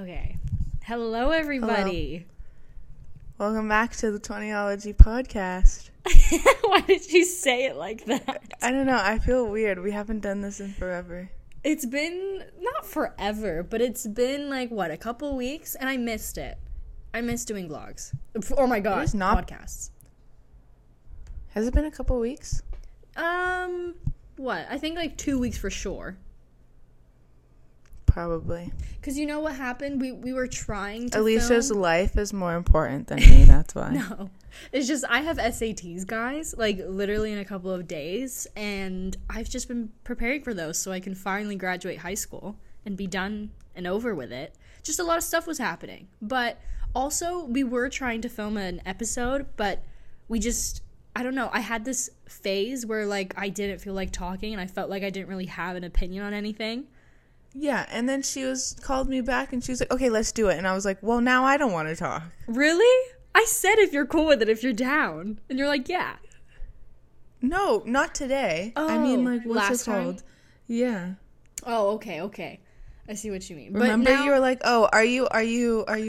Okay. Hello, everybody. Hello. Welcome back to the Tonyology podcast. Why did you say it like that? I don't know. I feel weird. We haven't done this in forever. It's been, not forever, but it's been like, what, a couple weeks? And I missed it. I miss doing vlogs. Oh my God. It's not podcasts. Has it been a couple weeks? What? I think like 2 weeks for sure. Probably. Because you know what happened? We were trying to Alicia's film. Life is more important than me, that's why. No. It's just I have SATs, guys, like literally in a couple of days. And I've just been preparing for those so I can finally graduate high school and be done and over with it. Just a lot of stuff was happening. But also we were trying to film an episode, but we just... I don't know. I had this phase where, like, I didn't feel like talking and I felt like I didn't really have an opinion on anything. Yeah, and then she called me back and she was like, okay, let's do it. And I was like, well, now I don't want to talk. Really? I said if you're cool with it, if you're down. And you're like, yeah. No, not today. Oh, I mean, like, what's it called? Yeah. Oh, okay. I see what you mean. Remember, but now, you were like, "Oh, are you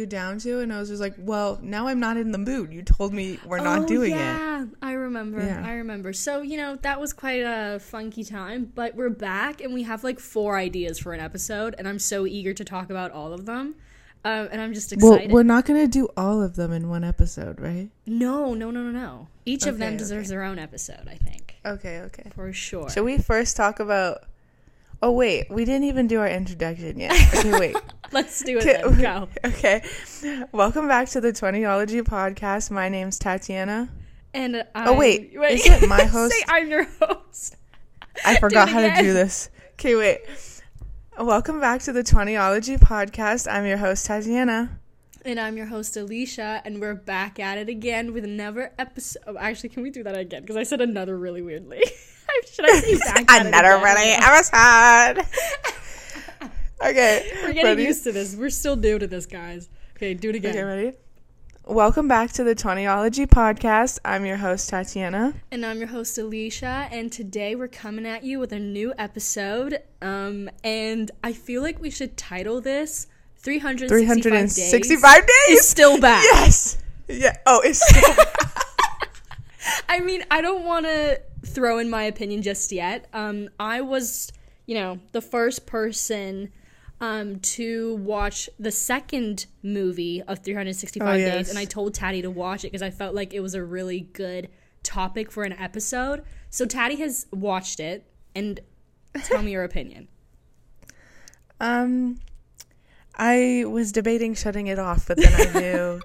down to?" And I was just like, "Well, now I'm not in the mood. You told me we're not doing it." I remember. Yeah, I remember. So you know that was quite a funky time, but we're back and we have like 4 ideas for an episode, and I'm so eager to talk about all of them, and I'm just excited. Well, we're not gonna do all of them in one episode, right? No. Each of them deserves their own episode, I think. Okay. For sure. Should we first talk about? Oh, wait. We didn't even do our introduction yet. Okay, wait. Let's do it then. Go. Okay. Welcome back to the Tonyology podcast. My name's Tatiana. And I'm... Oh, wait. Is it my host? Say I'm your host. I forgot how to do this. Okay, wait. Welcome back to the Tonyology podcast. I'm your host, Tatiana. And I'm your host, Alicia. And we're back at it again with another episode. Oh, actually, can we do that again? Because I said another really weirdly. Should I say back at another really episode? Okay. We're getting used to this. We're still new to this, guys. Okay, do it again. Okay, ready? Welcome back to the Tonyology podcast. I'm your host, Tatiana. And I'm your host, Alicia. And today we're coming at you with a new episode. And I feel like we should title this 365 Days is Still Back. Yes. Yeah. Oh, it's still back. I mean, I don't want to throw in my opinion just yet. I was, the first person to watch the second movie of 365 Days, and I told Taddy to watch it because I felt like it was a really good topic for an episode. So Taddy has watched it, and tell me your opinion. I was debating shutting it off, but then I knew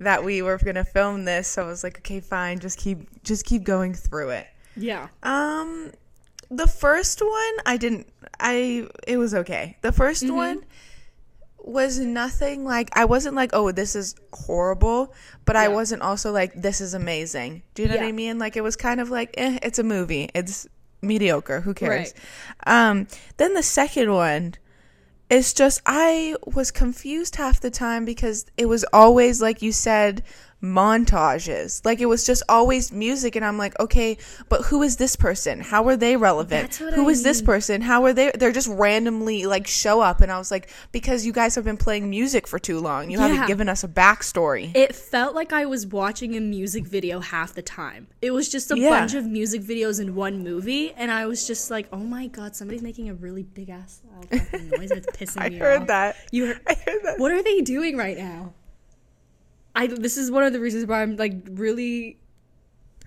that we were going to film this, so I was like, okay, fine, just keep going through it. Yeah. The first one, it was okay. The first one was nothing like, I wasn't like, oh, this is horrible, but I wasn't also like, this is amazing. Do you know what I mean? Like, it was kind of like, it's a movie. It's mediocre. Who cares? Right. Then the second one, it's just, I was confused half the time because it was always, like you said, montages. Like, it was just always music, and I'm like, okay, but who is this person? How are they relevant? How are they? They're just randomly, like, show up, and I was like, because you guys have been playing music for too long. You haven't given us a backstory. It felt like I was watching a music video half the time. It was just a bunch of music videos in one movie, and I was just like, oh, my God, somebody's making a really big-ass loud fucking noise that's pissing me off. I heard that. What are they doing right now? This is one of the reasons why I'm, like, really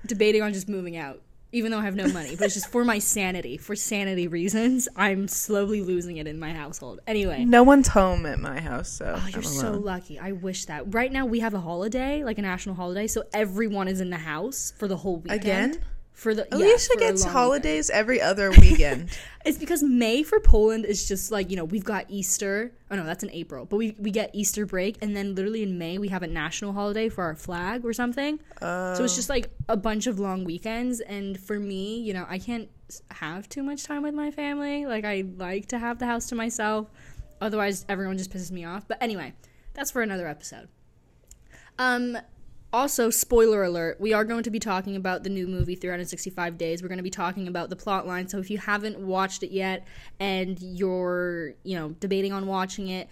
debating on just moving out, even though I have no money. But it's just for my sanity. For sanity reasons, I'm slowly losing it in my household. Anyway. No one's home at my house, so oh, you're so lucky. I wish that. Right now, we have a holiday, like a national holiday, so everyone is in the house for the whole weekend. Again? Alicia gets holidays every other weekend. It's because May for Poland is just like, we've got Easter. Oh, no, that's in April. But we get Easter break. And then literally in May, we have a national holiday for our flag or something. So it's just like a bunch of long weekends. And for me, I can't have too much time with my family. Like, I like to have the house to myself. Otherwise, everyone just pisses me off. But anyway, that's for another episode. Also, spoiler alert, we are going to be talking about the new movie 365 Days. We're going to be talking about the plot line. So if you haven't watched it yet and you're, debating on watching it,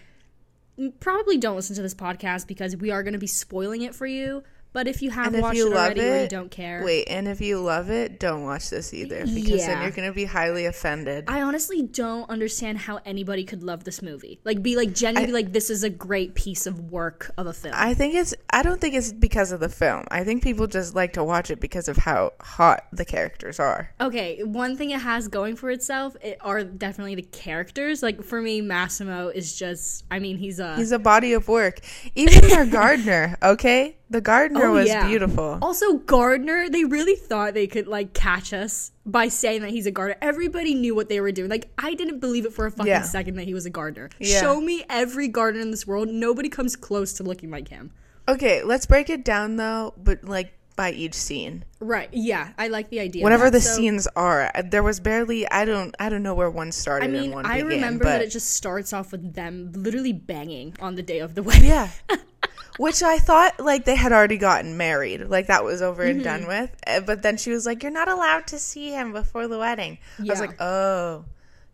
probably don't listen to this podcast because we are going to be spoiling it for you. But if you have watched it already or you don't care. Wait, and if you love it, don't watch this either because then you're going to be highly offended. I honestly don't understand how anybody could love this movie. Like, be like, genuinely, like, this is a great piece of work of a film. I don't think it's because of the film. I think people just like to watch it because of how hot the characters are. Okay, one thing it has going for itself are definitely the characters. Like, for me, Massimo is just, I mean, he's a body of work. Even their gardener, okay? The gardener was beautiful. Also, Gardner, they really thought they could, like, catch us by saying that he's a gardener. Everybody knew what they were doing. Like, I didn't believe it for a fucking second that he was a gardener. Yeah. Show me every gardener in this world. Nobody comes close to looking like him. Okay, let's break it down, though, but, like, by each scene. Right, yeah, I like the idea. Whatever the scenes are, there was barely, I don't know where one started and one began. I remember that it just starts off with them literally banging on the day of the wedding. Yeah. Which I thought, like, they had already gotten married. Like, that was over and done with. But then she was like, you're not allowed to see him before the wedding. Yeah. I was like, oh,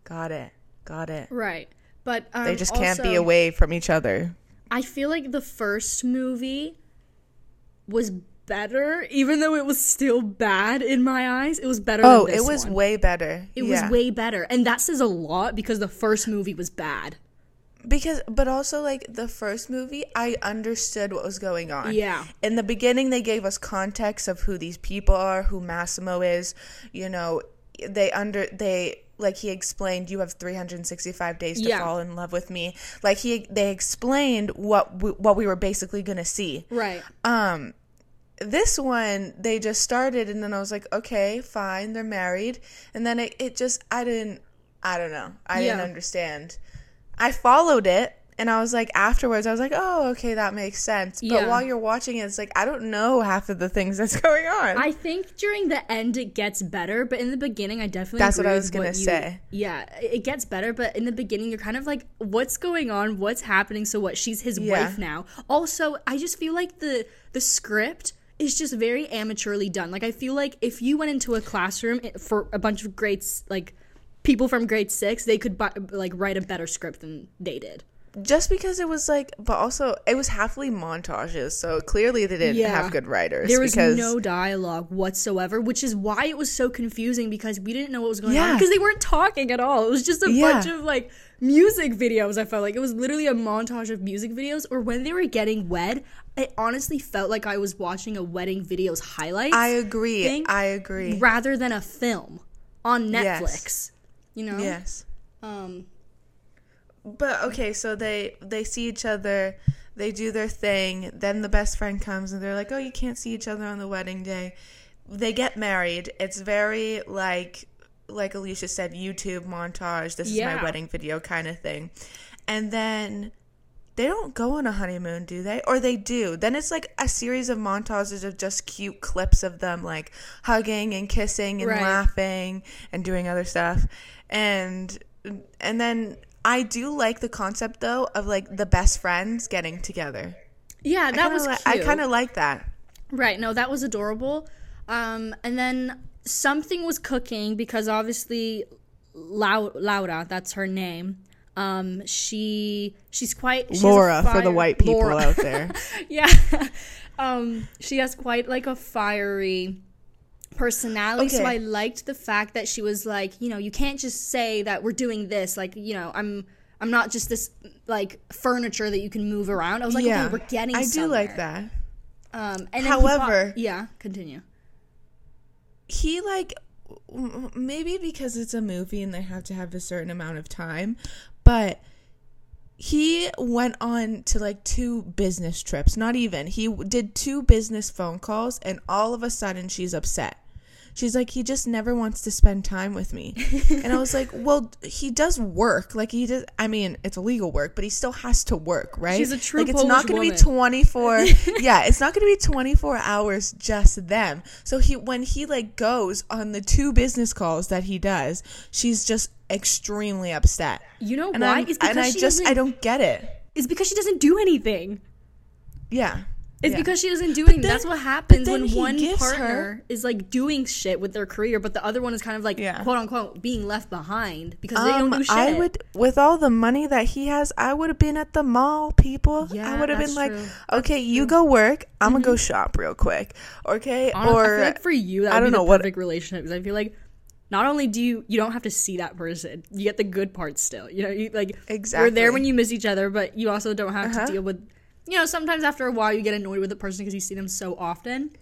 got it. Right. But they just can't be away from each other. I feel like the first movie was better, even though it was still bad in my eyes. It was better than this one. Oh, it was way better. It was way better. And that says a lot because the first movie was bad. But also, like, the first movie, I understood what was going on. Yeah. In the beginning, they gave us context of who these people are, who Massimo is. You know, he explained, you have 365 days to fall in love with me. Like, they explained what we were basically going to see. Right. This one, they just started, and then I was like, okay, fine, they're married. And then it just, I didn't understand. I followed it, and I was like, afterwards, I was like, oh, okay, that makes sense. But while you're watching it, it's like, I don't know half of the things that's going on. I think during the end, it gets better, but in the beginning, I definitely agree. That's what I was going to say. Yeah, it gets better, but in the beginning, you're kind of like, what's going on? What's happening? So what? She's his wife now. Also, I just feel like the script is just very amateurly done. Like, I feel like if you went into a classroom for a bunch of grades, like, people from grade 6, they could write a better script than they did. Just because it was like, but also it was halfly montages, so clearly they didn't have good writers. There was no dialogue whatsoever, which is why it was so confusing because we didn't know what was going on because they weren't talking at all. It was just a bunch of like music videos. I felt like it was literally a montage of music videos. Or when they were getting wed, it honestly felt like I was watching a wedding video's highlights. I agree. Rather than a film on Netflix. Yes. You know? Yes. But, okay, so they see each other. They do their thing. Then the best friend comes, and they're like, oh, you can't see each other on the wedding day. They get married. It's very, like Alicia said, YouTube montage. This is my wedding video kind of thing. And then they don't go on a honeymoon, do they? Or they do. Then it's like a series of montages of just cute clips of them, like, hugging and kissing and laughing and doing other stuff. And then I do like the concept, though, of, like, the best friends getting together. Yeah, that was cute. I kind of like that. Right. No, that was adorable. And then something was cooking because, obviously, Laura, that's her name. She's quite Laura for the white people out there. Yeah. She has quite like a fiery personality. Okay. So I liked the fact that she was like, you know, you can't just say that we're doing this, like, you know, I'm not just this like furniture that you can move around. I was like, okay, we're getting somewhere. I do like that. And however, continue. He like maybe because it's a movie and they have to have a certain amount of time, but he went on to like 2 business trips. Not even. He did 2 business phone calls and all of a sudden she's upset. She's like, he just never wants to spend time with me. And I was like, well, he does work. Like, he does. I mean, it's illegal work, but he still has to work, right? She's a true Polish woman. Like, it's not going to be 24. It's not going to be 24 hours just them. So when he like goes on the 2 business calls that he does, she's just extremely upset. You know why? It's because I don't get it. It's because she doesn't do anything. Yeah. It's because she doesn't do anything. That's what happens when one partner is like doing shit with their career, but the other one is kind of like quote unquote being left behind because they don't do shit. I would, with all the money that he has, I would have been at the mall, people. Yeah, I would have been like, okay, you go work. I'm gonna go shop real quick. Okay, honestly, or I feel like for you, that would be the perfect relationship because I feel like. Not only do you don't have to see that person, you get the good parts still. You know, you like exactly. We're there when you miss each other, but you also don't have to deal with. You know, sometimes after a while you get annoyed with the person because you see them so often.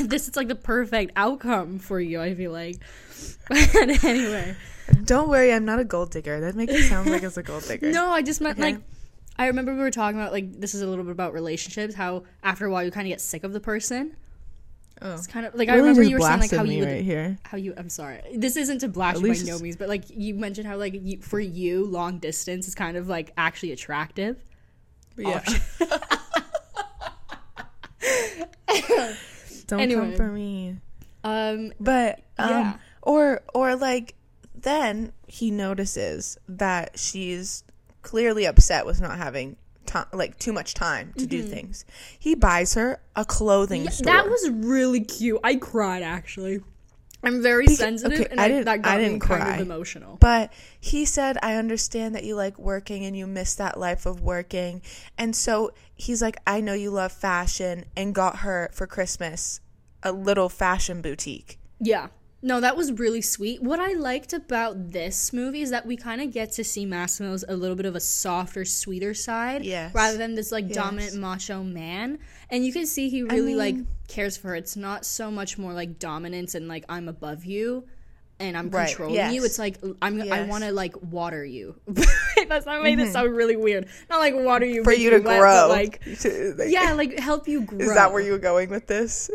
This is like the perfect outcome for you. I feel like. But anyway, don't worry, I'm not a gold digger. That makes it sound like it's a gold digger. No, I just meant like. I remember we were talking about like this is a little bit about relationships. How after a while you kind of get sick of the person. Oh. It's kind of like really I remember you were saying like how you would, right here. How you I'm sorry this isn't to blast you by no means, but like you mentioned how like you, for you long distance is kind of like actually attractive. Yeah. Don't come for me. But yeah. Or like then he notices that she's clearly upset with not having. Like too much time to do things. He buys her a clothing store. That was really cute. I cried actually. I'm very sensitive, okay, and that got me kind of emotional. But he said, "I understand that you like working and you miss that life of working." And so he's like, "I know you love fashion," and got her for Christmas a little fashion boutique. Yeah. No, that was really sweet. What I liked about this movie is that we kind of get to see Massimo's a little bit of a softer, sweeter side. Yes. Rather than this, like, dominant macho man. And you can see he really, cares for her. It's not so much more, like, dominance and, like, I'm above you and I'm controlling you. It's like, I want to, like, water you. That's not made this sound really weird. Not, like, water you. For you to grow. But, like, yeah, like, help you grow. Is that where you were going with this?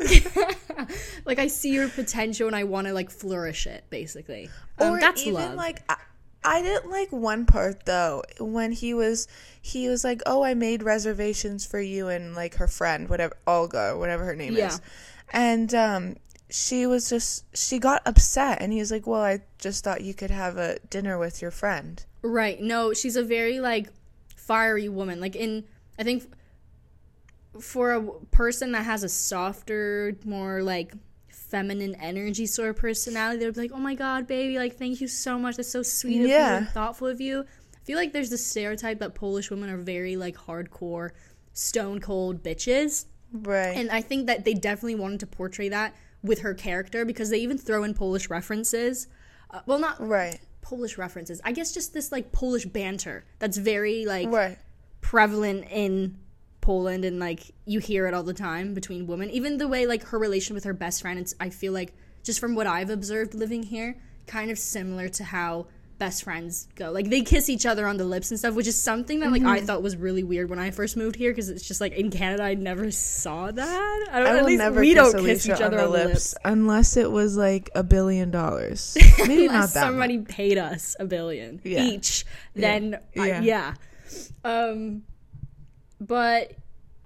Like, I see your potential and I want to, like, flourish it, basically. Or that's even, love. Like, I didn't like one part, though, when he was like, oh, I made reservations for you and, like, her friend, whatever, Olga, whatever her name is. And she got upset and he was like, well, I just thought you could have a dinner with your friend. Right. No, she's a very, like, fiery woman. Like, I think for a person that has a softer, more, like, feminine energy sort of personality, they'll be like, oh my god, baby, like, thank you so much, that's so sweet of you and thoughtful of you. I feel like there's this stereotype that Polish women are very, like, hardcore, stone cold bitches, right? And I think that they definitely wanted to portray that with her character, because they even throw in Polish references, well, not right Polish references, I guess, just this, like, Polish banter that's very, like, prevalent in Poland, and, like, you hear it all the time between women. Even the way, like, her relation with her best friend, I feel like, just from what I've observed living here, kind of similar to how best friends go. Like, they kiss each other on the lips and stuff, which is something that, like, I thought was really weird when I first moved here, because it's just, like, in Canada, I never saw that. We don't kiss each other on the lips. Unless it was, like, $1 billion. Maybe not that somebody much. Paid us $1 billion each. Yeah. Then, but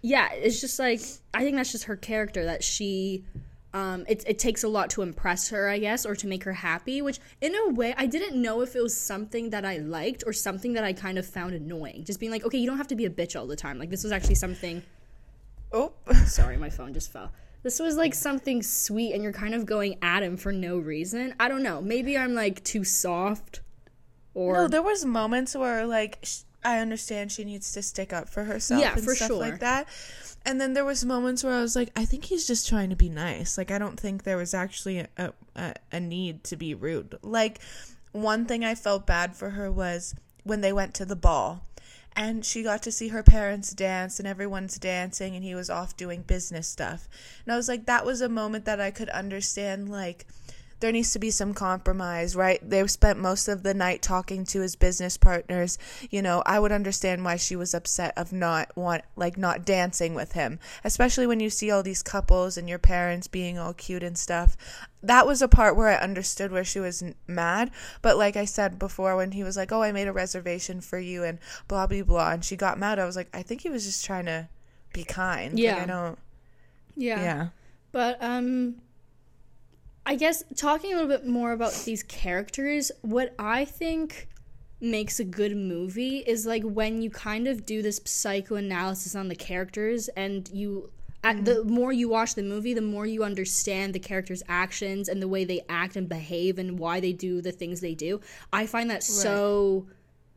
yeah, it's just like, I think that's just her character, that she it takes a lot to impress her, I guess, or to make her happy, which in a way I didn't know if it was something that I liked or something that I kind of found annoying. Just being like, okay, you don't have to be a bitch all the time. Like, this was actually something. Oh, sorry, my phone just fell. This was like something sweet, and you're kind of going at him for no reason. I don't know. Maybe I'm, like, too soft, or no. There was moments where, like, I understand she needs to stick up for herself and for stuff like that. And then there was moments where I was like, I think he's just trying to be nice. Like, I don't think there was actually a need to be rude. Like, one thing I felt bad for her was when they went to the ball. And she got to see her parents dance, and everyone's dancing, and he was off doing business stuff. And I was like, that was a moment that I could understand, like, there needs to be some compromise, right? They've spent most of the night talking to his business partners. You know, I would understand why she was upset of not dancing with him, especially when you see all these couples and your parents being all cute and stuff. That was a part where I understood where she was mad. But like I said before, when he was like, oh, I made a reservation for you and blah, blah, blah, and she got mad, I was like, I think he was just trying to be kind. Yeah. Like, I don't. Yeah. Yeah. But, I guess talking a little bit more about these characters, what I think makes a good movie is like when you kind of do this psychoanalysis on the characters, and you the more you watch the movie, the more you understand the characters' actions and the way they act and behave and why they do the things they do. I find that so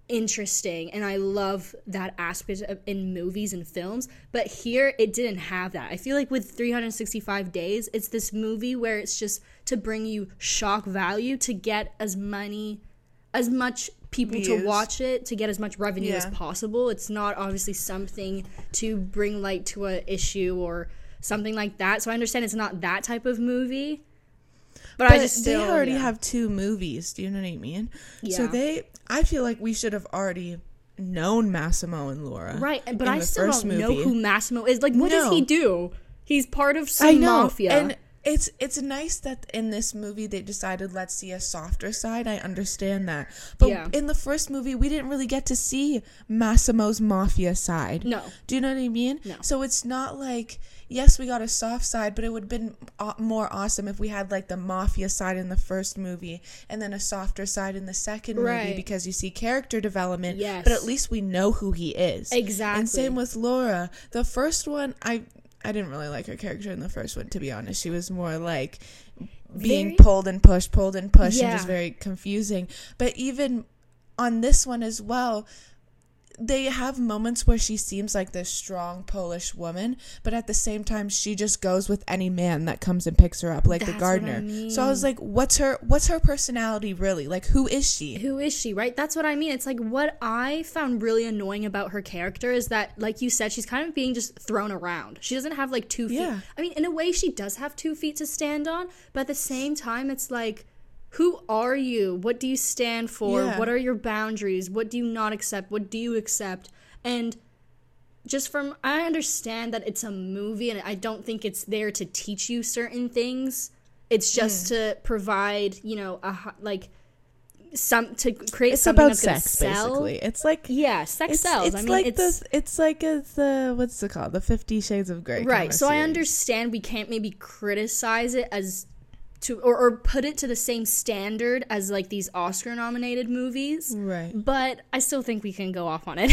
interesting, and I love that aspect in movies and films, but here it didn't have that. I feel like with 365 Days, it's this movie where it's just to bring you shock value, to get as much people to watch it, to get as much revenue as possible. It's not obviously something to bring light to an issue or something like that, so I understand it's not that type of movie. But I just still, they already have two movies. Do you know what I mean? Yeah. So I feel like we should have already known Massimo and Laura. Right, but I still don't know who Massimo is. Like, what does he do? He's part of some mafia. And it's nice that in this movie they decided, let's see a softer side. I understand that. But in the first movie, we didn't really get to see Massimo's mafia side. No. Do you know what I mean? No. So it's not like, yes, we got a soft side, but it would have been more awesome if we had, like, the mafia side in the first movie and then a softer side in the second movie, because you see character development, but at least we know who he is. Exactly. And same with Laura. The first one, I didn't really like her character in the first one, to be honest. She was more like being pulled and pushed, and just very confusing. But even on this one as well, they have moments where she seems like this strong Polish woman, but at the same time, she just goes with any man that comes and picks her up, like the gardener. I mean. So I was like, what's her personality really? Like, who is she? Right? That's what I mean. It's like, what I found really annoying about her character is that, like you said, she's kind of being just thrown around. She doesn't have, like, 2 feet. Yeah. I mean, in a way, she does have 2 feet to stand on, but at the same time, it's like, who are you? What do you stand for? Yeah. What are your boundaries? What do you not accept? What do you accept? And just from, I understand that it's a movie and I don't think it's there to teach you certain things. It's just to provide, you know, to create it's something that's going to sell. Basically. It's like, yeah, sex sells. I mean, like what's it called? The 50 Shades of Grey. Right. So series. I understand we can't maybe criticize it as to or put it to the same standard as, like, these Oscar-nominated movies. Right. But I still think we can go off on it.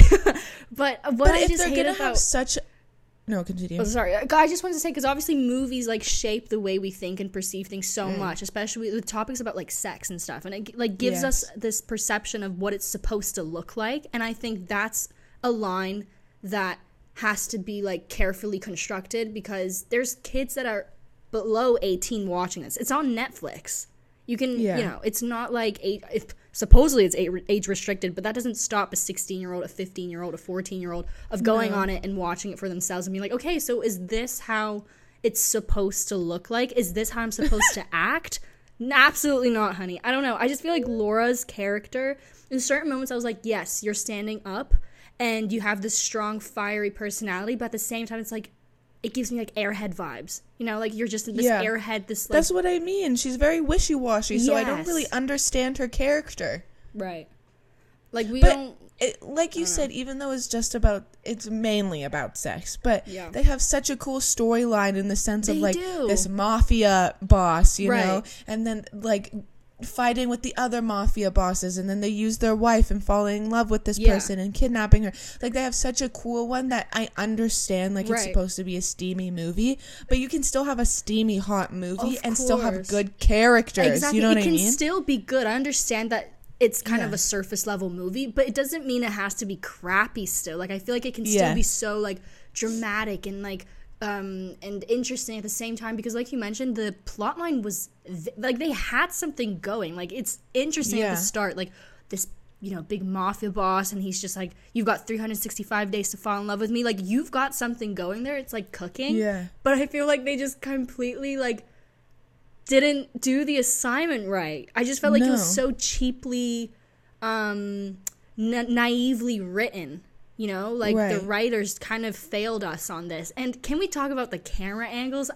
No, continue. Oh, sorry. I just wanted to say, because obviously movies, like, shape the way we think and perceive things so much, especially with topics about, like, sex and stuff. And it, like, gives us this perception of what it's supposed to look like. And I think that's a line that has to be, like, carefully constructed, because there's kids that are below 18 watching this. It's on Netflix. You can, you know, it's not like supposedly it's age restricted, but that doesn't stop a 16-year-old, a 15-year-old, a 14-year-old of going on it and watching it for themselves and being like, okay, so is this how it's supposed to look like? Is this how I'm supposed to act? Absolutely not, honey. I don't know. I just feel like Laura's character, in certain moments I was like, yes, you're standing up and you have this strong, fiery personality, but at the same time it's like, it gives me, like, airhead vibes. You know, like, you're just this airhead, this, like... That's what I mean. She's very wishy-washy, so I don't really understand her character. Right. Like, like you said, even though it's just about... It's mainly about sex, but they have such a cool storyline in the sense of, like, this mafia boss, you know? And then, like, fighting with the other mafia bosses, and then they use their wife and falling in love with this person and kidnapping her. Like, they have such a cool one that I understand, like, it's supposed to be a steamy movie, but you can still have a steamy hot movie and still have good characters. Exactly. You know what I mean? It can still be good. I understand that it's kind of a surface level movie, but it doesn't mean it has to be crappy still. Like, I feel like it can still be so, like, dramatic and, like, and interesting at the same time, because, like you mentioned, the plot line was like they had something going. Like, it's interesting at the start, like this, you know, big mafia boss, and he's just like, you've got 365 days to fall in love with me. Like, you've got something going there. It's like cooking. Yeah. But I feel like they just completely, like, didn't do the assignment right. I just felt like it was so cheaply, naively written. You know, like, the writers kind of failed us on this. And can we talk about the camera angles?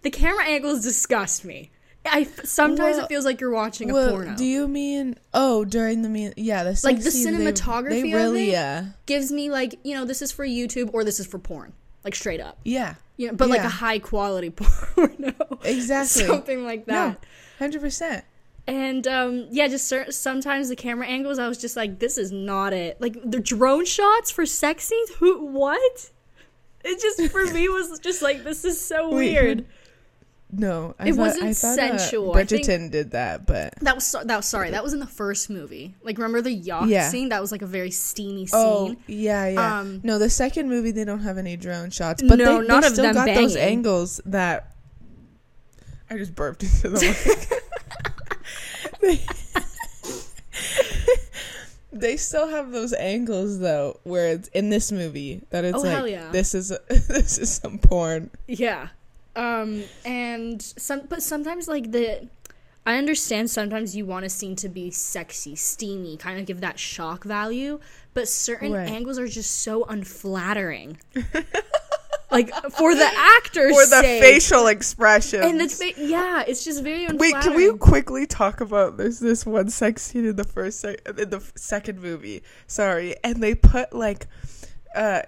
The camera angles disgust me. Sometimes it feels like you're watching a porno. Do you mean, during the sex like, the scene, cinematography they really, of it gives me, like, you know, this is for YouTube or this is for porn. Like, straight up. Yeah. You know, but, like, a high-quality porno. Exactly. Something like that. No, 100%. And, yeah, just sometimes the camera angles, I was just like, this is not it. Like, the drone shots for sex scenes? What? It just, for me, was just like, this is so weird. No, I thought, wasn't I thought sensual. Bridgerton did that, but that was in the first movie. Like, remember the yacht scene? That was like a very steamy scene. Oh, yeah, yeah. No, the second movie they don't have any drone shots, but no, they still got banging. Those angles that I just burped into the mic. They still have those angles though, where it's in this movie that it's like, yeah. this is some porn. Yeah. But sometimes like I understand sometimes you want a scene to be sexy, steamy, kind of give that shock value, but certain angles are just so unflattering. Like, for the actor's sake. For the facial expressions. And it's just very unflattering. Wait, can we quickly talk about this one sex scene in the second movie? Sorry. And they put like...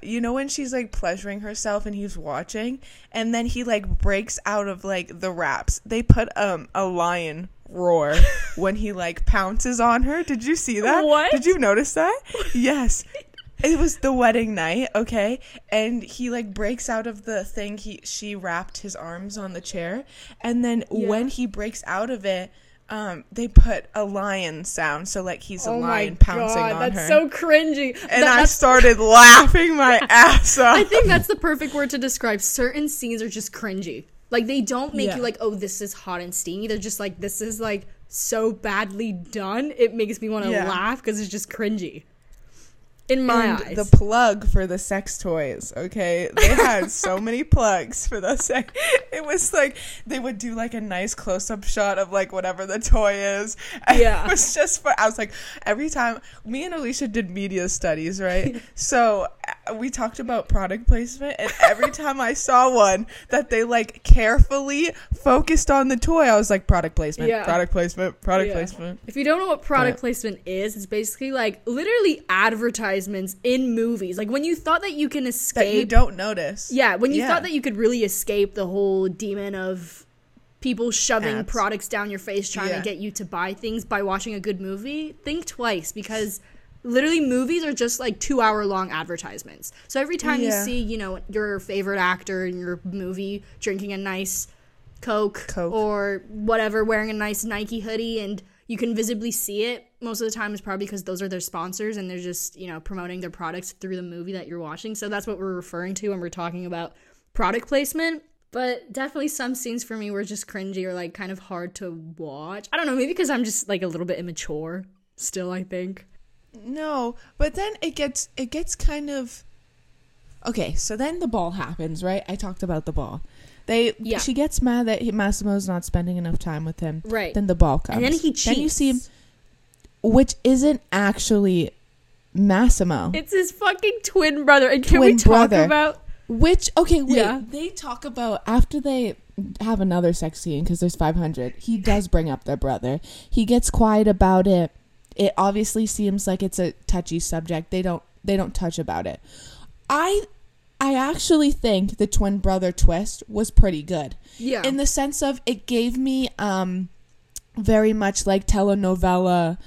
you know when she's like pleasuring herself and he's watching, and then he like breaks out of like the wraps. They put a lion roar when he like pounces on her. Did you see that? What? Did you notice that? Yes. It was the wedding night, okay? And he like breaks out of the thing she wrapped his arms on the chair, and then when he breaks out of it, they put a lion sound, so like he's a lion pouncing on her. That's so cringy. And I started laughing my ass off. I think that's the perfect word to describe. Certain scenes are just cringy. Like, they don't make you like, oh, this is hot and steamy. They're just like, this is like so badly done. It makes me want to laugh because it's just cringy. In my eyes. The plug for the sex toys, okay? They had so many plugs for the sex. It was like they would do like a nice close-up shot of like whatever the toy is. And it was just fun. I was like, every time me and Alicia did media studies, right? So we talked about product placement, and every time I saw one that they like carefully focused on the toy, I was like, product placement, product placement, product placement. If you don't know what product placement is, it's basically like literally advertisements in movies. Like, when you thought that you can escape, that you don't notice. Yeah, when you thought that you could really escape the whole demon of people shoving ads, products down your face, trying to get you to buy things by watching a good movie, think twice, because literally movies are just like 2-hour-long advertisements. So every time you see, you know, your favorite actor in your movie drinking a nice Coke or whatever, wearing a nice Nike hoodie, and you can visibly see it, most of the time it's probably because those are their sponsors and they're just, you know, promoting their products through the movie that you're watching. So that's what we're referring to when we're talking about product placement. But definitely some scenes for me were just cringy or like kind of hard to watch. I don't know, maybe because I'm just like a little bit immature still, I think. No, but then it gets kind of... Okay, so then the ball happens, right? I talked about the ball. She gets mad that Massimo's not spending enough time with him. Right. Then the ball comes. And then he cheats. Then you see him, which isn't actually Massimo. It's his fucking twin brother. And can we talk about... Which, okay, wait. Yeah. They talk about, after they have another sex scene, because there's 500, he does bring up their brother. He gets quiet about it. It obviously seems like it's a touchy subject. They don't touch about it. I actually think the twin brother twist was pretty good. Yeah. In the sense of, it gave me very much like telenovela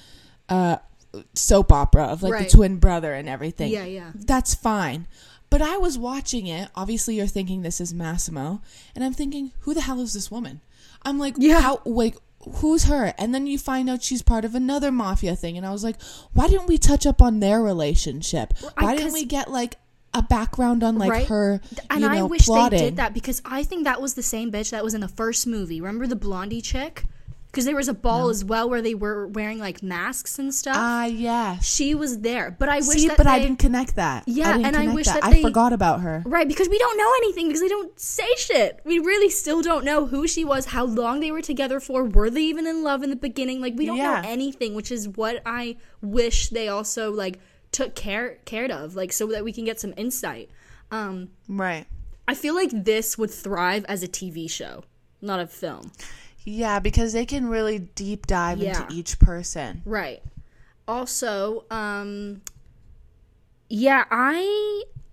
soap opera of like the twin brother and everything. Yeah, yeah. That's fine. But I was watching it. Obviously, you're thinking this is Massimo. And I'm thinking, who the hell is this woman? I'm like, who's her? And then you find out she's part of another mafia thing. And I was like, why didn't we touch up on their relationship? Why didn't we get like a background on like her and you know, I wish plotting. They did that, because I think that was the same bitch that was in the first movie. Remember the blondie chick? Because there was a ball as well where they were wearing like masks and stuff. Yeah. She was there. But I wish I didn't connect that. Yeah, I forgot about her. Right, because we don't know anything, because they don't say shit. We really still don't know who she was, how long they were together for, were they even in love in the beginning? Like, we don't know anything, which is what I wish they also like took cared of, like, so that we can get some insight. Right. I feel like this would thrive as a TV show, not a film. Yeah, because they can really deep dive into each person. Right. Also, I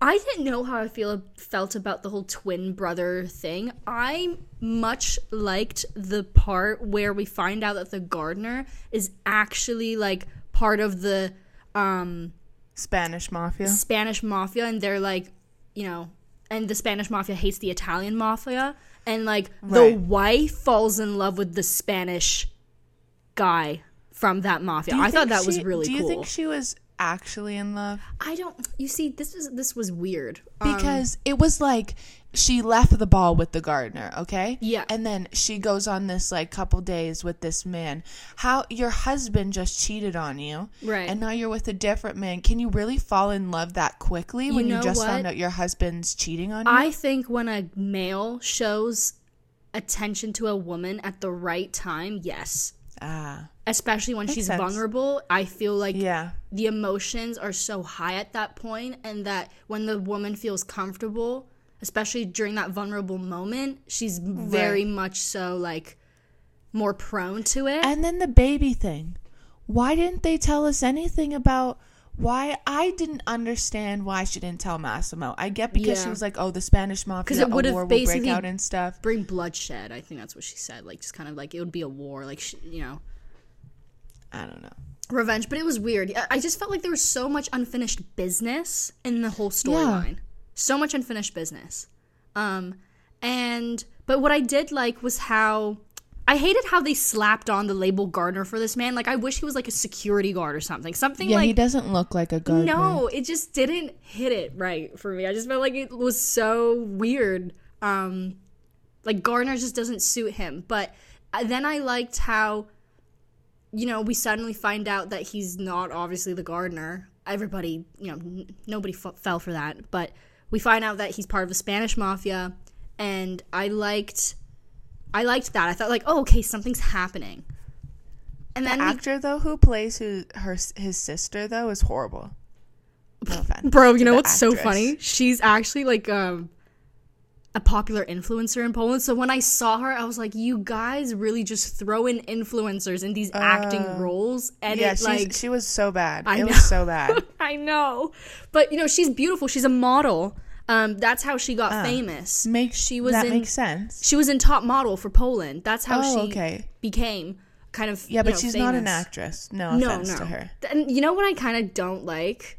I didn't know how I felt about the whole twin brother thing. I much liked the part where we find out that the gardener is actually, like, part of the Spanish mafia, and they're, like, you know, and the Spanish mafia hates the Italian mafia, and, like, right. The wife falls in love with the Spanish guy from that mafia. I thought that was really cool. Do you think she was actually in love? I don't. You see, this was weird because it was like she left the ball with the gardener, okay? Yeah. And then she goes on this, like, couple days with this man. How your husband just cheated on you, right? And now you're with a different man. Can you really fall in love that quickly when you just found out your husband's cheating on you? I think when a male shows attention to a woman at the right time, yes. Especially when she's vulnerable, I feel like the emotions are so high at that point, and that when the woman feels comfortable, especially during that vulnerable moment, she's very much so, like, more prone to it. And then the baby thing. Why didn't they tell us anything about why? I didn't understand why she didn't tell Massimo. I get because she was like, oh, the Spanish mafia, because it would have basically break out and stuff, bring bloodshed. I think that's what she said, like, just kind of like it would be a war, like, you know, I don't know, revenge. But it was weird. I just felt like there was so much unfinished business in the whole storyline. So much unfinished business. But what I did like was how I hated how they slapped on the label gardener for this man. Like, I wish he was, like, a security guard or something. Yeah, he doesn't look like a gardener. No, it just didn't hit it right for me. I just felt like it was so weird. Like, gardener just doesn't suit him. But then I liked how, you know, we suddenly find out that he's not obviously the gardener. Everybody, you know, nobody fell for that. But we find out that he's part of the Spanish mafia. And I liked that. I thought, like, oh, okay, something's happening. And then the actor, though, who plays his sister, though, is horrible. No offense. Bro, you know what's so funny? She's actually, like, a popular influencer in Poland. So when I saw her, I was like, you guys really just throw in influencers in these acting roles. And yeah, she was so bad. It was so bad. I know. But, you know, she's beautiful. She's a model. That's how she got famous. Makes sense. She was in Top Model for Poland. That's how she became kind of famous. Yeah, but she's famous. Not an actress. No offense to her. And you know what I kind of don't like?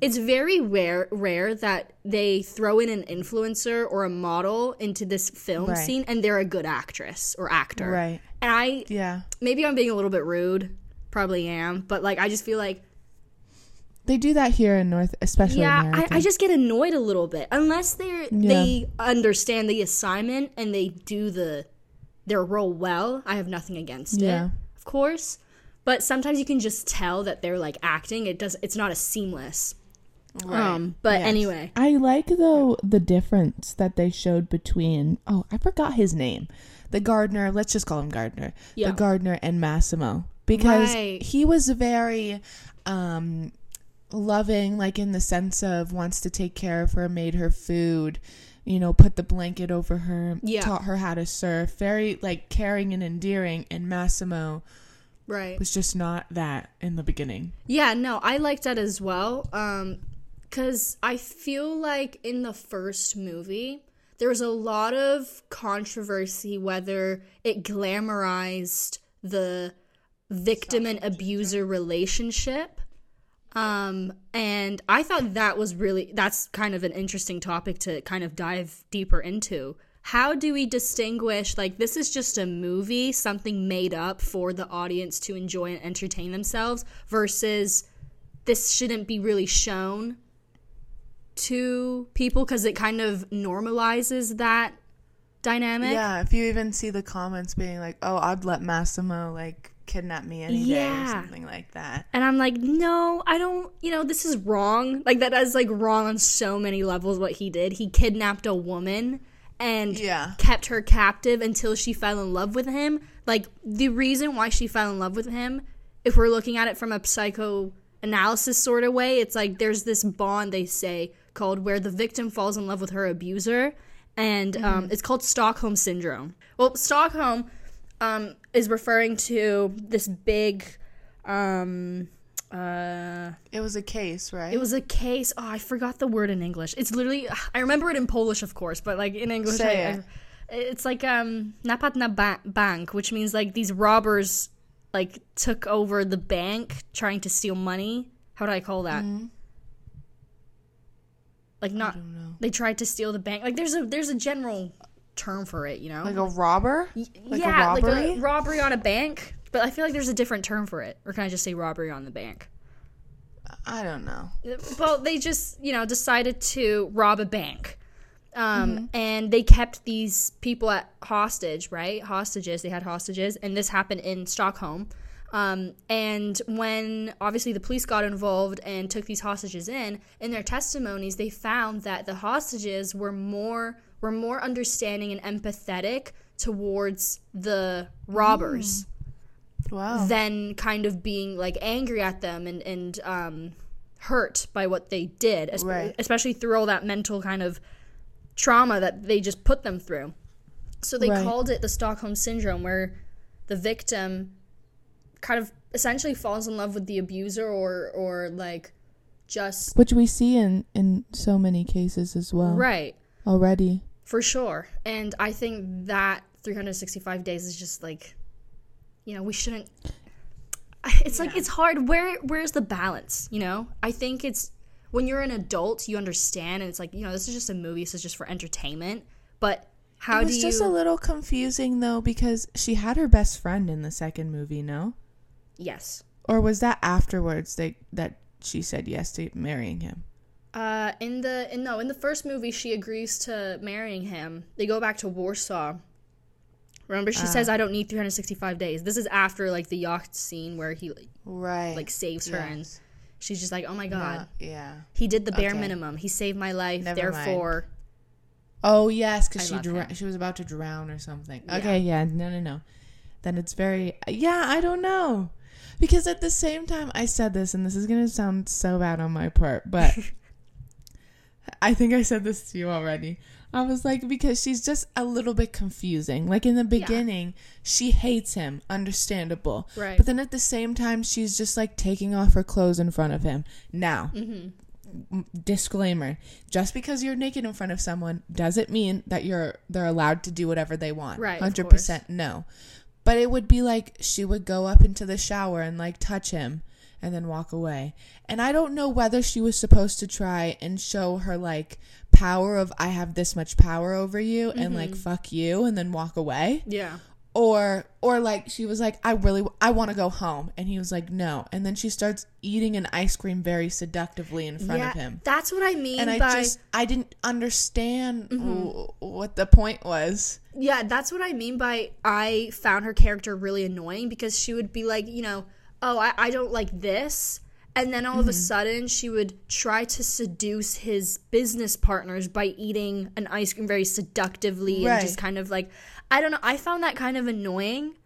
It's very rare that they throw in an influencer or a model into this film scene and they're a good actress or actor. Right. And maybe I'm being a little bit rude. Probably am. But, like, I just feel like they do that here in North, especially America. Yeah, I just get annoyed a little bit. Unless they understand the assignment and they do their role well, I have nothing against it, of course. But sometimes you can just tell that they're, like, acting. It's not as seamless. Right. Anyway. I like, though, the difference that they showed between, I forgot his name. The gardener, let's just call him Gardener. Yeah. The gardener and Massimo. Because he was very loving, like, in the sense of wants to take care of her, made her food, you know, put the blanket over her, taught her how to surf, very, like, caring and endearing. And Massimo was just not that in the beginning. Yeah, no, I liked that as well, because I feel like in the first movie there was a lot of controversy whether it glamorized the victim and abuser relationship. And I thought that's kind of an interesting topic to kind of dive deeper into. How do we distinguish, like, this is just a movie, something made up for the audience to enjoy and entertain themselves, versus this shouldn't be really shown to people because it kind of normalizes that dynamic? Yeah, if you even see the comments being like, oh, I'd let Massimo, like, kidnap me any day or something like that. And I'm like, no, I don't, you know, this is wrong. Like, that is, like, wrong on so many levels what he did. He kidnapped a woman and kept her captive until she fell in love with him. Like, the reason why she fell in love with him, if we're looking at it from a psychoanalysis sort of way, it's like there's this bond, they say, called where the victim falls in love with her abuser, and it's called Stockholm Syndrome. Well, Stockholm is referring to this big It was a case, right? It was a case. Oh, I forgot the word in English. It's literally, I remember it in Polish, of course, but like in English, it's like napad na bank, which means like these robbers like took over the bank trying to steal money. How do I call that? Mm-hmm. Like not, they tried to steal the bank. Like there's a general term for it, you know? Like a robber? Yeah, like a robbery on a bank. But I feel like there's a different term for it. Or can I just say robbery on the bank? I don't know. Well, they just, you know, decided to rob a bank. And they kept these people at hostage, right? Hostages. They had hostages. And this happened in Stockholm. And when, obviously, the police got involved and took these hostages in their testimonies, they found that the hostages were more understanding and empathetic towards the robbers. Wow. Than kind of being like angry at them and hurt by what they did, especially through all that mental kind of trauma that they just put them through. So they called it the Stockholm Syndrome, where the victim kind of essentially falls in love with the abuser or like just... Which we see in so many cases as well. Right. Already. For sure. And I think that 365 days is just like... You know, we shouldn't... It's like, it's hard. Where's the balance, you know? I think it's... When you're an adult, you understand, and it's like, you know, this is just a movie. This is just for entertainment. But how do you... It was just a little confusing, though, because she had her best friend in the second movie, no? Yes. Or was that afterwards that she said yes to marrying him? In the first movie, she agrees to marrying him. They go back to Warsaw. Remember, she says, I don't need 365 days. This is after, like, the yacht scene where he, like, saves her. And she's just like, oh, my God. Yeah. He did the bare minimum. He saved my life. Never mind. Oh, yes, because she was about to drown or something. Yeah. Okay, yeah. No. Then it's very... Yeah, I don't know. Because at the same time, I said this, and this is going to sound so bad on my part, but... I think I said this to you already. I was like, because she's just a little bit confusing. Like, in the beginning, she hates him. Understandable. Right. But then at the same time, she's just, like, taking off her clothes in front of him. Now, disclaimer. Just because you're naked in front of someone doesn't mean that they're allowed to do whatever they want. Right, 100% no. But it would be like she would go up into the shower and, like, touch him. And then walk away. And I don't know whether she was supposed to try and show her, like, power of I have this much power over you and, like, fuck you and then walk away. Yeah. Or like, she was like, I want to go home. And he was like, no. And then she starts eating an ice cream very seductively in front of him. That's what I mean. And I didn't understand what the point was. Yeah, that's what I mean by I found her character really annoying because she would be like, you know, oh, I don't like this. And then all of a sudden, she would try to seduce his business partners by eating an ice cream very seductively and just kind of like, I don't know. I found that kind of annoying.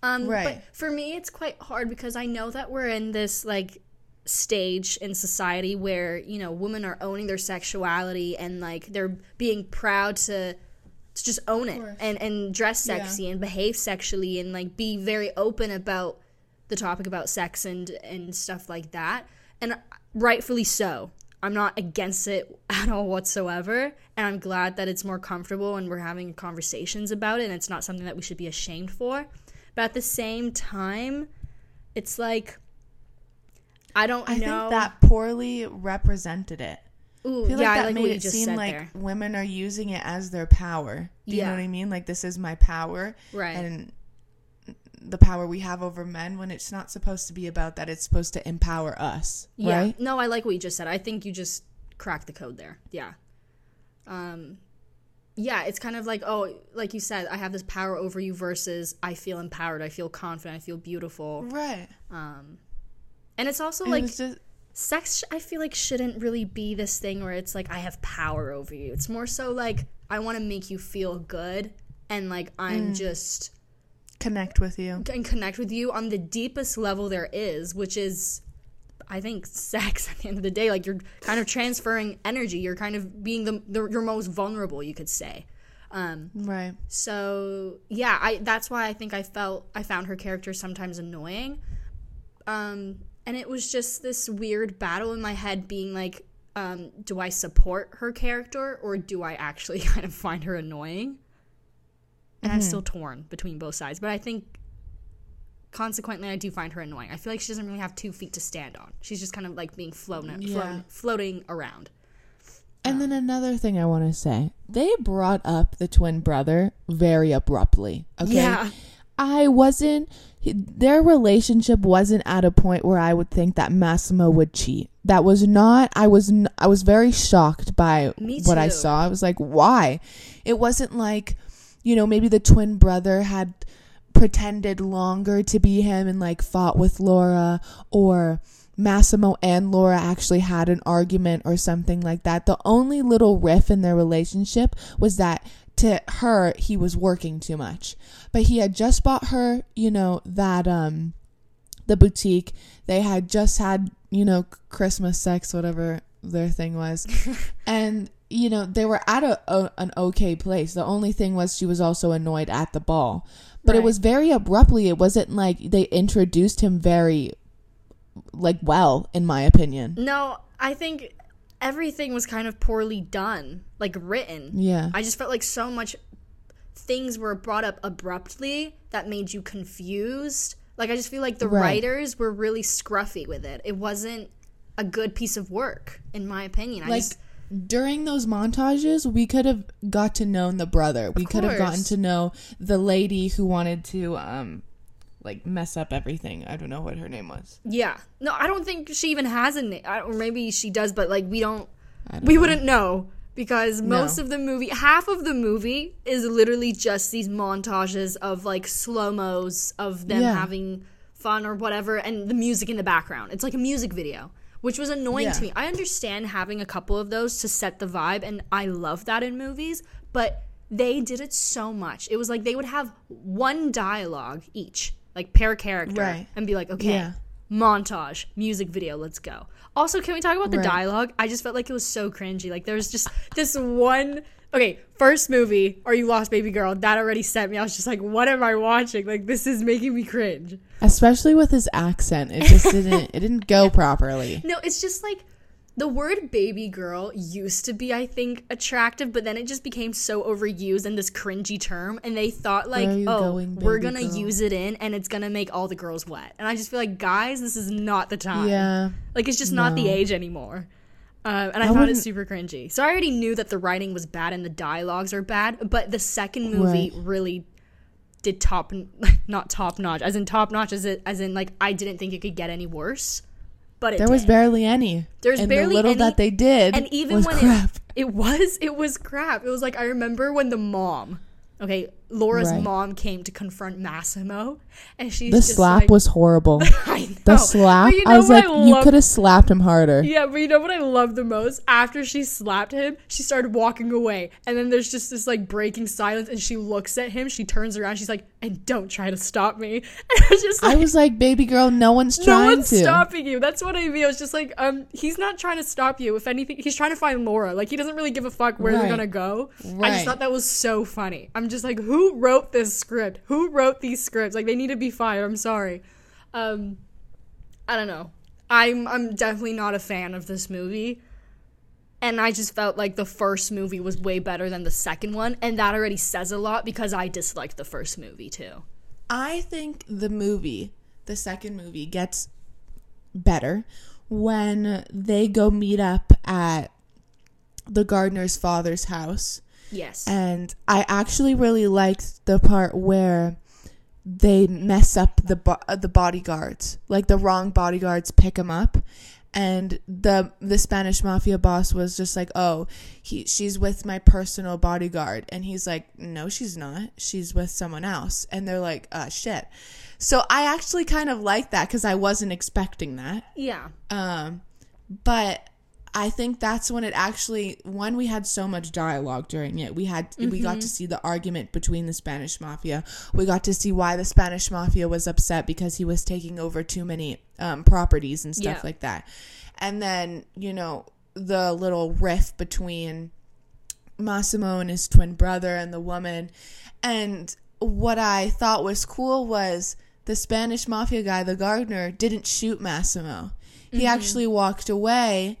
But for me, it's quite hard because I know that we're in this like stage in society where, you know, women are owning their sexuality and like they're being proud to just own it and dress sexy and behave sexually and like be very open about the topic about sex and stuff like that. And rightfully so. I'm not against it at all whatsoever. And I'm glad that it's more comfortable and we're having conversations about it and it's not something that we should be ashamed for. But at the same time, it's like, I think that poorly represented it. Ooh, I feel like that made it seem like women are using it as their power. Do you know what I mean? Like, this is my power. Right. And the power we have over men when it's not supposed to be about that. It's supposed to empower us. Yeah. Right? No, I like what you just said. I think you just cracked the code there. Yeah. Yeah, it's kind of like, oh, like you said, I have this power over you versus I feel empowered. I feel confident. I feel beautiful. Right. And it's also like sex, I feel like shouldn't really be this thing where it's like I have power over you. It's more so like I want to make you feel good and like I'm just... connect with you on the deepest level there is, which is I think sex at the end of the day. Like, you're kind of transferring energy, you're kind of being your most vulnerable, you could say. So yeah, that's why I think I found her character sometimes annoying. And it was just this weird battle in my head being like, do I support her character or do I actually kind of find her annoying? And I'm still torn between both sides. But I think, consequently, I do find her annoying. I feel like she doesn't really have 2 feet to stand on. She's just kind of like being floating around. And then another thing I want to say. They brought up the twin brother very abruptly. Okay. Yeah. Their relationship wasn't at a point where I would think that Massimo would cheat. That was not, I was very shocked by what I saw. I was like, why? It wasn't like, you know, maybe the twin brother had pretended longer to be him and like fought with Laura, or Massimo and Laura actually had an argument or something like that. The only little riff in their relationship was that to her, he was working too much. But he had just bought her, you know, that the boutique. They had just had, you know, Christmas sex, whatever their thing was. And, you know, they were at an okay place. The only thing was she was also annoyed at the ball. But It was very abruptly. It wasn't like they introduced him very, like, well, in my opinion. No, I think everything was kind of poorly done, like written. Yeah. I just felt like so much things were brought up abruptly that made you confused. Like, I just feel like the writers were really scruffy with it. It wasn't a good piece of work, in my opinion. Like, during those montages, we could have got to know the brother. We could have gotten to know the lady who wanted to, like, mess up everything. I don't know what her name was. Yeah. No, I don't think she even has a name. Or maybe she does, but, like, we wouldn't know. Because most of the movie, half of the movie is literally just these montages of, like, slow-mos of them having fun or whatever. And the music in the background. It's like a music video, which was annoying to me. I understand having a couple of those to set the vibe. And I love that in movies. But they did it so much. It was like they would have one dialogue each, like per character, and be like, okay, montage, music video, let's go. Also, can we talk about the dialogue? I just felt like it was so cringy. Like, there was just this one, okay, first movie, Are You Lost, Baby Girl? That already set me. I was just like, what am I watching? Like, this is making me cringe. Especially with his accent. It just didn't go properly. No, it's just like, the word baby girl used to be, I think, attractive, but then it just became so overused and this cringy term, and they thought, like, we're going to use it in, and it's going to make all the girls wet. And I just feel like, guys, this is not the time. Yeah. Like, it's just not the age anymore. And I found it super cringy. So I already knew that the writing was bad and the dialogues are bad, but the second movie really did top-notch, as in, like, I didn't think it could get any worse. But it was barely any. That they did. And even was when crap. It was crap. It was like, I remember when the mom, Laura's mom came to confront Massimo, and she's the just slap, like, was horrible. I know. The slap. You know, I was like, you could have slapped him harder. Yeah, but you know what I love the most? After she slapped him, she started walking away, and then there's just this like breaking silence, and she looks at him. She turns around. She's like, and don't try to stop me. And I was like, baby girl, no one's stopping you. That's what I mean. I was just like, he's not trying to stop you. If anything, he's trying to find Laura. Like, he doesn't really give a fuck where they're gonna go. Right. I just thought that was so funny. I'm just like, who wrote this script? Who wrote these scripts? Like, they need to be fired. I'm sorry. I don't know. I'm definitely not a fan of this movie. And I just felt like the first movie was way better than the second one. And that already says a lot because I disliked the first movie too. I think the second movie gets better when they go meet up at the gardener's father's house. Yes. And I actually really liked the part where they mess up the bodyguards. Like, the wrong bodyguards pick him up. And the Spanish mafia boss was just like, oh, she's with my personal bodyguard. And he's like, no, she's not. She's with someone else. And they're like, shit. So I actually kind of liked that because I wasn't expecting that. Yeah. But I think that's when it actually, one, we had so much dialogue during it. We got to see the argument between the Spanish mafia. We got to see why the Spanish mafia was upset because he was taking over too many properties and stuff like that. And then, you know, the little riff between Massimo and his twin brother and the woman. And what I thought was cool was the Spanish mafia guy, the gardener, didn't shoot Massimo. He actually walked away.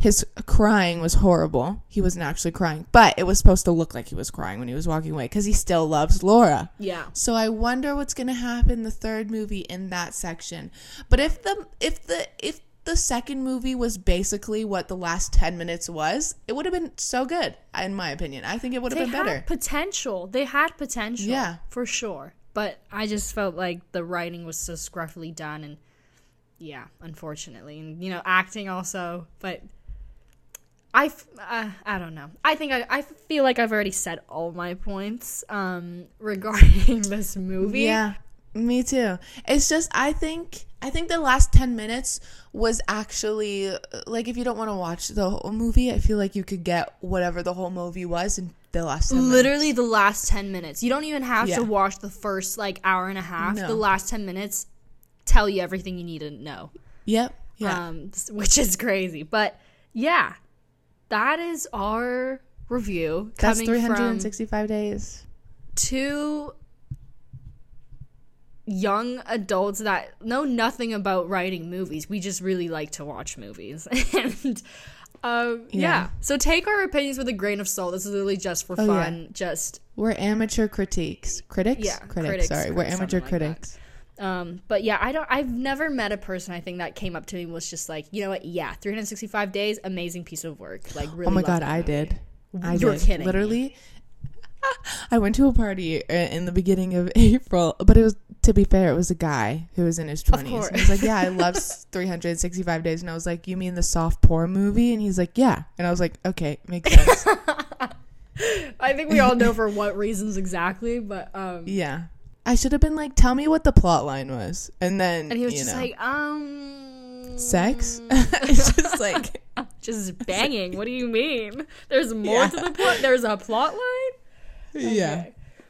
His crying was horrible. He wasn't actually crying, but it was supposed to look like he was crying when he was walking away because he still loves Laura. Yeah. So I wonder what's going to happen in the third movie in that section. But if the second movie was basically what the last 10 minutes was, it would have been so good, in my opinion. I think it would have been better. They had potential. Yeah. For sure. But I just felt like the writing was so scruffily done and, yeah, unfortunately. And, you know, acting also. But I don't know. I think I feel like I've already said all my points regarding this movie. Yeah, me too. It's just I think the last 10 minutes was actually, like, if you don't want to watch the whole movie, I feel like you could get whatever the whole movie was in the last 10 minutes. Literally the last 10 minutes. You don't even have to watch the first, like, hour and a half. No. The last 10 minutes tell you everything you need to know. Yep. Yeah. Which is crazy. But, yeah, that is our review. That's 365 days. Two young adults that know nothing about writing movies. We just really like to watch movies. And so take our opinions with a grain of salt. This is literally just for fun. Yeah. Just we're amateur critiques. Critics? Yeah. Critics. Sorry. We're amateur critics. Like but yeah, I've never met a person I think that came up to me and was just like, you know what, yeah, 365 days, amazing piece of work. Like really. Oh my god, I did. You're kidding. Literally. I went to a party in the beginning of April, but it was, to be fair, it was a guy who was in his 20s. He was like, yeah, I love 365 days. And I was like, you mean the soft porn movie? And he's like, yeah. And I was like, okay, makes sense. I think we all know for what reasons exactly, but yeah. I should have been like, tell me what the plot line was. And he was just like, sex? It's just like. Just banging. What do you mean? There's more to the plot. There's a plot line? Okay. Yeah.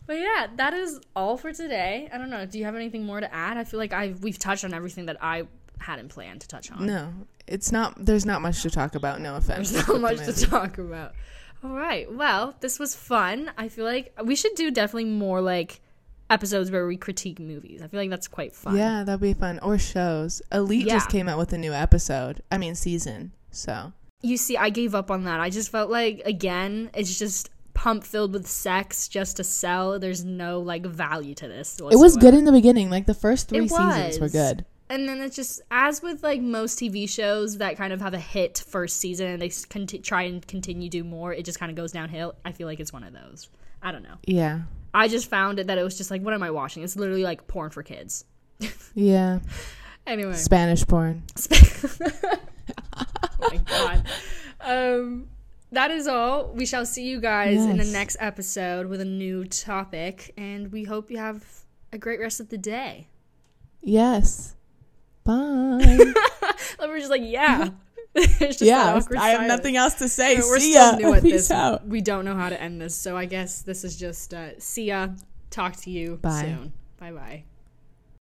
But yeah, that is all for today. I don't know. Do you have anything more to add? I feel like we've touched on everything that I hadn't planned to touch on. No, it's not. There's not much to talk about. No offense. There's not much to talk about. All right. Well, this was fun. I feel like we should do definitely more like episodes where we critique movies. I feel like that's quite fun. Yeah, that'd be fun. Or shows. Elite just came out with a new episode. I mean, season. So you see, I gave up on that. I just felt like, again, it's just pump filled with sex just to sell. There's no like value to this whatsoever. It was good in the beginning, like the first three seasons were good, and then it's just as with like most TV shows that kind of have a hit first season and they try and continue do more, it just kind of goes downhill. I feel like it's one of those. I don't know. Yeah, I just found it that it was just like, what am I watching? It's literally like porn for kids. Yeah. Anyway, Spanish porn. Oh my god. That is all. We shall see you guys in the next episode with a new topic, and we hope you have a great rest of the day. Yes. Bye. Let me just like, yeah. Just I have nothing else to say. But we're see still ya. New at Peace this. Out. We don't know how to end this, so I guess this is just see ya. Talk to you soon. Bye-bye.